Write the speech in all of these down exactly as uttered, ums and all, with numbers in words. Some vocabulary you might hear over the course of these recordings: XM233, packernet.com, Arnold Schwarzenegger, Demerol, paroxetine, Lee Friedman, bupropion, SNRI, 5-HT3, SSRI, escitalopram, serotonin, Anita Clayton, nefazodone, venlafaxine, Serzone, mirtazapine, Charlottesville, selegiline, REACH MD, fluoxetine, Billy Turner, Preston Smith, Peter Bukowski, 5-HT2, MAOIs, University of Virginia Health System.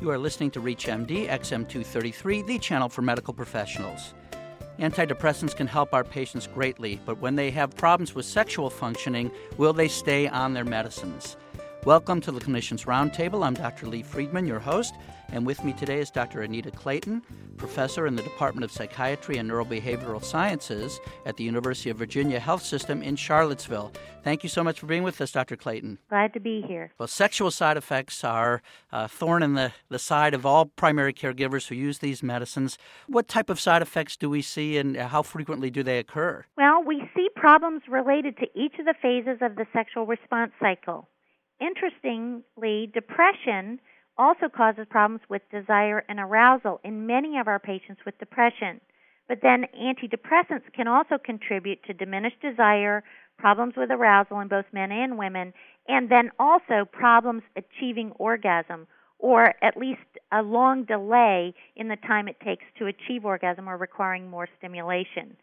You are listening to REACH M D, X M two thirty-three, the channel for medical professionals. Antidepressants can help our patients greatly, but when they have problems with sexual functioning, will they stay on their medicines? Welcome to the Clinicians Roundtable. I'm Doctor Lee Friedman, your host, and with me today is Doctor Anita Clayton, professor in the Department of Psychiatry and Neurobehavioral Sciences at the University of Virginia Health System in Charlottesville. Thank you so much for being with us, Doctor Clayton. Glad to be here. Well, sexual side effects are a thorn in the, the side of all primary caregivers who use these medicines. What type of side effects do we see, and how frequently do they occur? Well, we see problems related to each of the phases of the sexual response cycle. Interestingly, depression also causes problems with desire and arousal in many of our patients with depression. But then antidepressants can also contribute to diminished desire, problems with arousal in both men and women, and then also problems achieving orgasm, or at least a long delay in the time it takes to achieve orgasm or requiring more stimulation.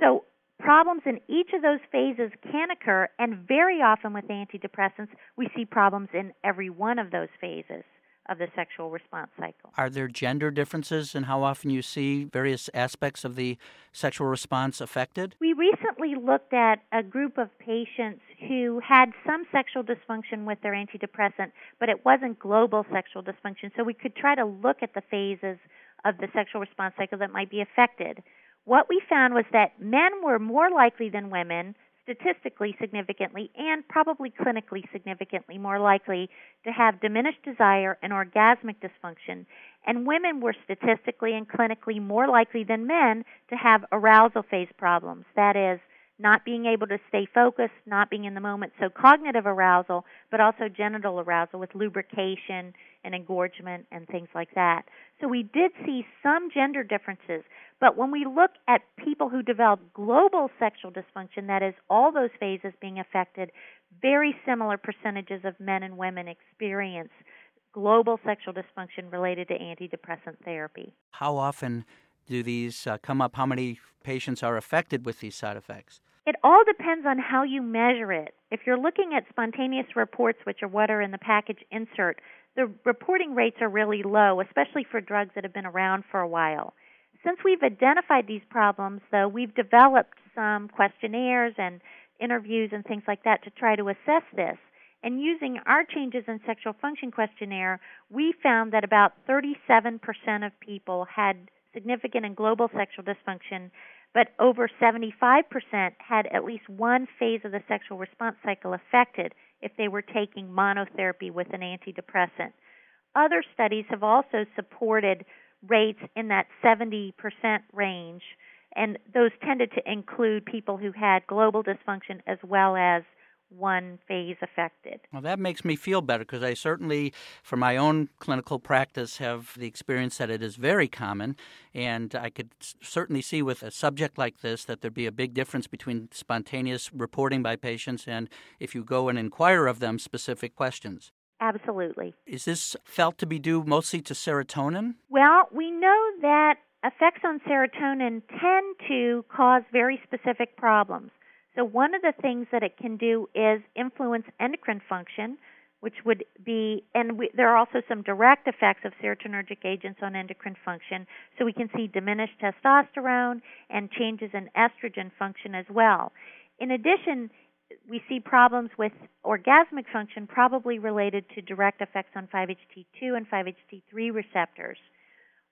So problems in each of those phases can occur, and very often with antidepressants, we see problems in every one of those phases of the sexual response cycle. Are there gender differences in how often you see various aspects of the sexual response affected? We recently looked at a group of patients who had some sexual dysfunction with their antidepressant, but it wasn't global sexual dysfunction, so we could try to look at the phases of the sexual response cycle that might be affected. What we found was that men were more likely than women, statistically significantly and probably clinically significantly more likely, to have diminished desire and orgasmic dysfunction, and women were statistically and clinically more likely than men to have arousal phase problems, that is, not being able to stay focused, not being in the moment, so cognitive arousal, but also genital arousal with lubrication and engorgement and things like that. So we did see some gender differences, but when we look at people who develop global sexual dysfunction, that is, all those phases being affected, very similar percentages of men and women experience global sexual dysfunction related to antidepressant therapy. How often do these uh, come up? How many patients are affected with these side effects? It all depends on how you measure it. If you're looking at spontaneous reports, which are what are in the package insert, the reporting rates are really low, especially for drugs that have been around for a while. Since we've identified these problems, though, we've developed some questionnaires and interviews and things like that to try to assess this. And using our changes in sexual function questionnaire, we found that about thirty-seven percent of people had significant and global sexual dysfunction, but over seventy-five percent had at least one phase of the sexual response cycle affected if they were taking monotherapy with an antidepressant. Other studies have also supported rates in that seventy percent range, and those tended to include people who had global dysfunction as well as one phase affected. Well, that makes me feel better, because I certainly, for my own clinical practice, have the experience that it is very common, and I could certainly see with a subject like this that there'd be a big difference between spontaneous reporting by patients and if you go and inquire of them specific questions. Absolutely. Is this felt to be due mostly to serotonin? Well, we know that effects on serotonin tend to cause very specific problems. So one of the things that it can do is influence endocrine function, which would be, and we, there are also some direct effects of serotonergic agents on endocrine function, so we can see diminished testosterone and changes in estrogen function as well. In addition, we see problems with orgasmic function probably related to direct effects on five H T two and five H T three receptors.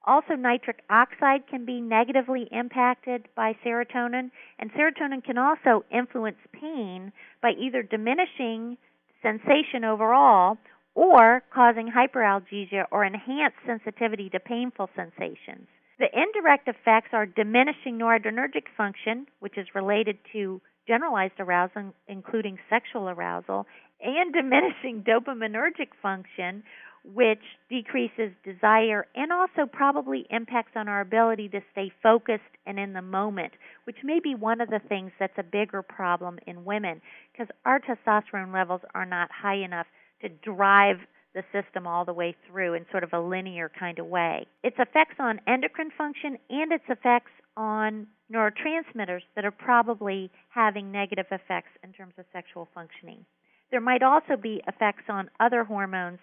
Also, nitric oxide can be negatively impacted by serotonin, and serotonin can also influence pain by either diminishing sensation overall or causing hyperalgesia or enhanced sensitivity to painful sensations. The indirect effects are diminishing noradrenergic function, which is related to generalized arousal, including sexual arousal, and diminishing dopaminergic function, which decreases desire and also probably impacts on our ability to stay focused and in the moment, which may be one of the things that's a bigger problem in women, because our testosterone levels are not high enough to drive the system all the way through in sort of a linear kind of way. Its effects on endocrine function and its effects on neurotransmitters that are probably having negative effects in terms of sexual functioning. There might also be effects on other hormones,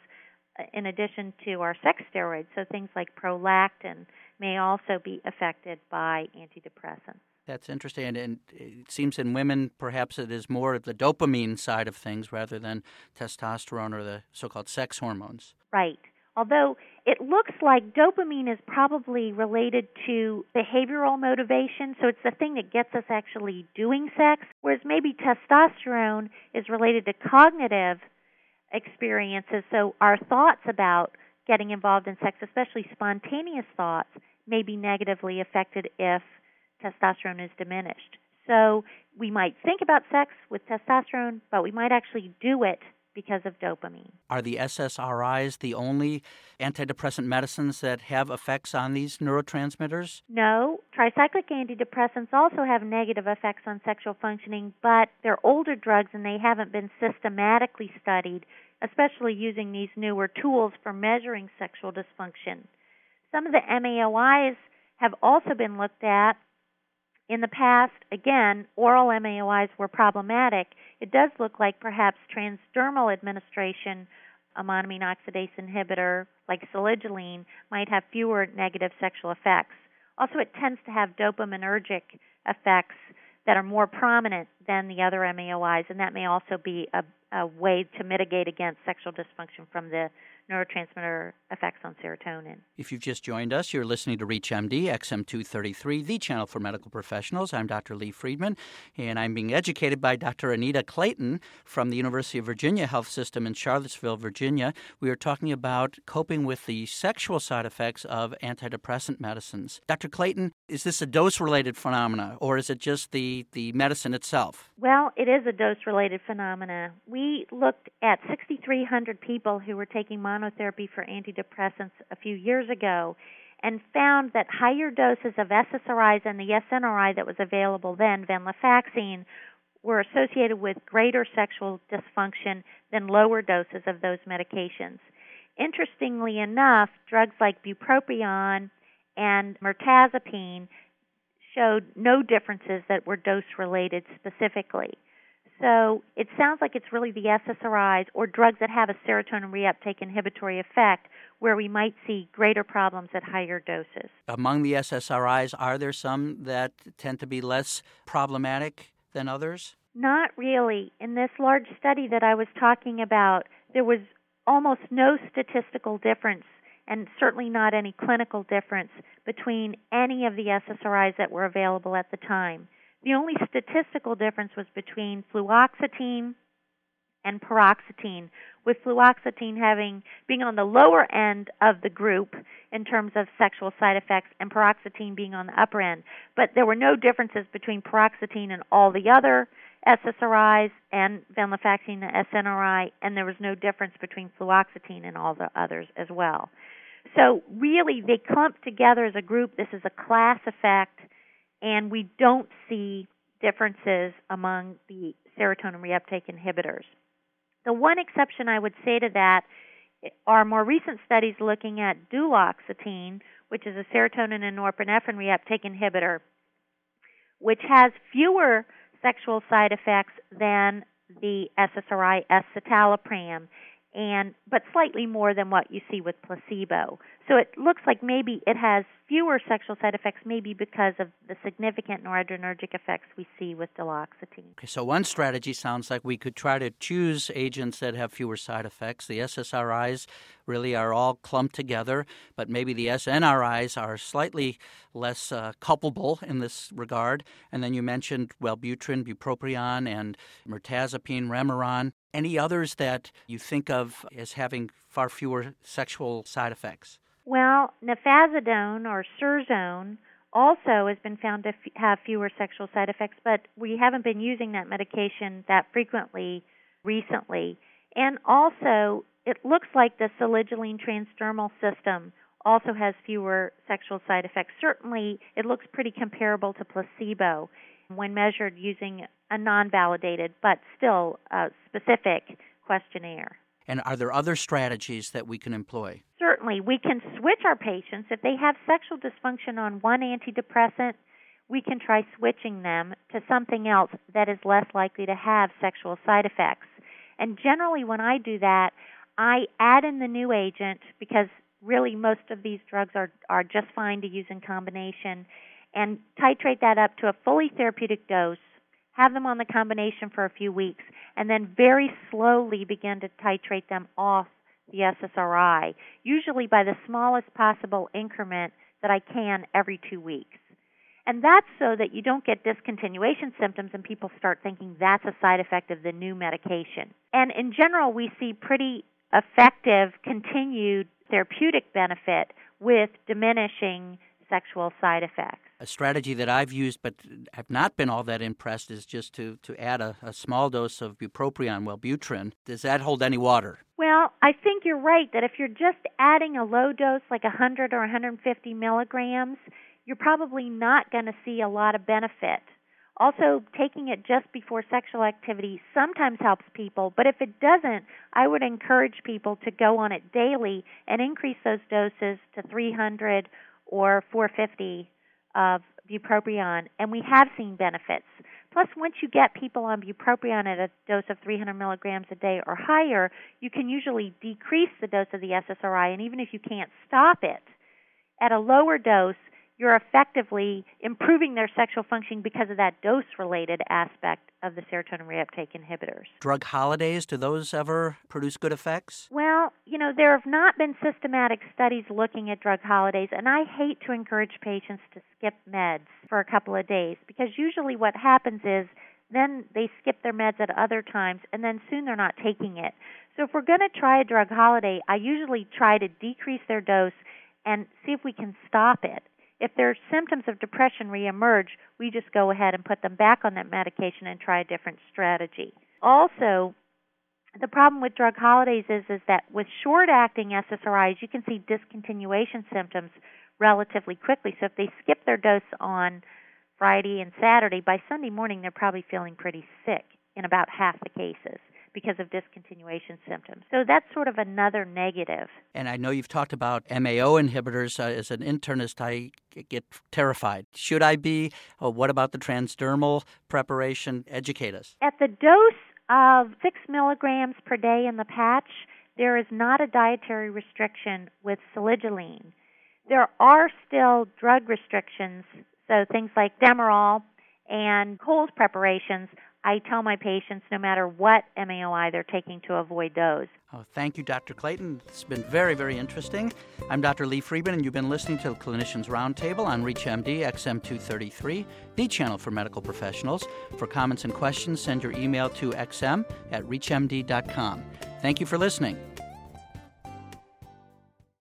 in addition to our sex steroids, so things like prolactin may also be affected by antidepressants. That's interesting, and it seems in women perhaps it is more the dopamine side of things rather than testosterone or the so-called sex hormones. Right, although it looks like dopamine is probably related to behavioral motivation, so it's the thing that gets us actually doing sex, whereas maybe testosterone is related to cognitive experiences, so our thoughts about getting involved in sex, especially spontaneous thoughts, may be negatively affected if testosterone is diminished. So we might think about sex with testosterone, but we might actually do it because of dopamine. Are the S S R Is the only antidepressant medicines that have effects on these neurotransmitters? No. Tricyclic antidepressants also have negative effects on sexual functioning, but they're older drugs and they haven't been systematically studied, especially using these newer tools for measuring sexual dysfunction. Some of the M A O Is have also been looked at. In the past, again, oral M A O Is were problematic. It does look like perhaps transdermal administration of monoamine oxidase inhibitor, like selegiline, might have fewer negative sexual effects. Also, it tends to have dopaminergic effects that are more prominent than the other M A O Is, and that may also be a, a way to mitigate against sexual dysfunction from the neurotransmitter effects on serotonin. If you've just joined us, you're listening to REACH M D, X M two thirty-three, the channel for medical professionals. I'm Doctor Lee Friedman, and I'm being educated by Doctor Anita Clayton from the University of Virginia Health System in Charlottesville, Virginia. We are talking about coping with the sexual side effects of antidepressant medicines. Doctor Clayton, is this a dose-related phenomena, or is it just the, the medicine itself? Well, it is a dose-related phenomena. We looked at six thousand three hundred people who were taking monitoring monotherapy for antidepressants a few years ago and found that higher doses of S S R Is and the S N R I that was available then, venlafaxine, were associated with greater sexual dysfunction than lower doses of those medications. Interestingly enough, drugs like bupropion and mirtazapine showed no differences that were dose-related specifically. So it sounds like it's really the S S R Is or drugs that have a serotonin reuptake inhibitory effect where we might see greater problems at higher doses. Among the S S R Is, are there some that tend to be less problematic than others? Not really. In this large study that I was talking about, there was almost no statistical difference and certainly not any clinical difference between any of the S S R Is that were available at the time. The only statistical difference was between fluoxetine and paroxetine, with fluoxetine having being on the lower end of the group in terms of sexual side effects and paroxetine being on the upper end. But there were no differences between paroxetine and all the other S S R Is and venlafaxine, the S N R I, and there was no difference between fluoxetine and all the others as well. So really, they clumped together as a group. This is a class effect. And we don't see differences among the serotonin reuptake inhibitors. The one exception I would say to that are more recent studies looking at duloxetine, which is a serotonin and norepinephrine reuptake inhibitor, which has fewer sexual side effects than the S S R I escitalopram, and but slightly more than what you see with placebo. So it looks like maybe it has fewer sexual side effects, maybe because of the significant noradrenergic effects we see with duloxetine. Okay, so one strategy sounds like we could try to choose agents that have fewer side effects. The S S R Is really are all clumped together, but maybe the S N R Is are slightly less uh, culpable in this regard. And then you mentioned Wellbutrin, bupropion, and mirtazapine, Remeron. Any others that you think of as having far fewer sexual side effects? Well, nefazodone or Serzone also has been found to f- have fewer sexual side effects, but we haven't been using that medication that frequently recently. And also, it looks like the selegiline transdermal system also has fewer sexual side effects. Certainly, it looks pretty comparable to placebo when measured using a non-validated but still uh, specific questionnaire. And are there other strategies that we can employ? Certainly. We can switch our patients. If they have sexual dysfunction on one antidepressant, we can try switching them to something else that is less likely to have sexual side effects. And generally when I do that, I add in the new agent because really most of these drugs are, are just fine to use in combination, and titrate that up to a fully therapeutic dose, have them on the combination for a few weeks, and then very slowly begin to titrate them off the S S R I, usually by the smallest possible increment that I can every two weeks. And that's so that you don't get discontinuation symptoms and people start thinking that's a side effect of the new medication. And in general, we see pretty effective continued therapeutic benefit with diminishing sexual side effects. A strategy that I've used but have not been all that impressed is just to, to add a, a small dose of bupropion, Wellbutrin. Does that hold any water? Well, I think you're right that if you're just adding a low dose like one hundred or one hundred fifty milligrams, you're probably not going to see a lot of benefit. Also, taking it just before sexual activity sometimes helps people, but if it doesn't, I would encourage people to go on it daily and increase those doses to three hundred or four hundred fifty of bupropion, and we have seen benefits. Plus, once you get people on bupropion at a dose of three hundred milligrams a day or higher, you can usually decrease the dose of the S S R I, and even if you can't stop it, at a lower dose, you're effectively improving their sexual functioning because of that dose-related aspect of the serotonin reuptake inhibitors. Drug holidays, do those ever produce good effects? Well, you know, there have not been systematic studies looking at drug holidays, and I hate to encourage patients to skip meds for a couple of days because usually what happens is then they skip their meds at other times, and then soon they're not taking it. So if we're going to try a drug holiday, I usually try to decrease their dose and see if we can stop it. If their symptoms of depression reemerge, we just go ahead and put them back on that medication and try a different strategy. Also, the problem with drug holidays is, is that with short-acting S S R Is, you can see discontinuation symptoms relatively quickly. So if they skip their dose on Friday and Saturday, by Sunday morning they're probably feeling pretty sick in about half the cases because of discontinuation symptoms. So that's sort of another negative. And I know you've talked about M A O inhibitors. Uh, as an internist, I get terrified. Should I be? Oh, what about the transdermal preparation? Educate us. At the dose of six milligrams per day in the patch, there is not a dietary restriction with selegiline. There are still drug restrictions, so things like Demerol and cold preparations. I tell my patients no matter what M A O I they're taking to avoid those. Oh, thank you, Doctor Clayton. It's been very, very interesting. I'm Doctor Lee Friedman, and you've been listening to the Clinicians Roundtable on REACH M D X M two thirty-three, the channel for medical professionals. For comments and questions, send your email to x m at reach m d dot com. Thank you for listening.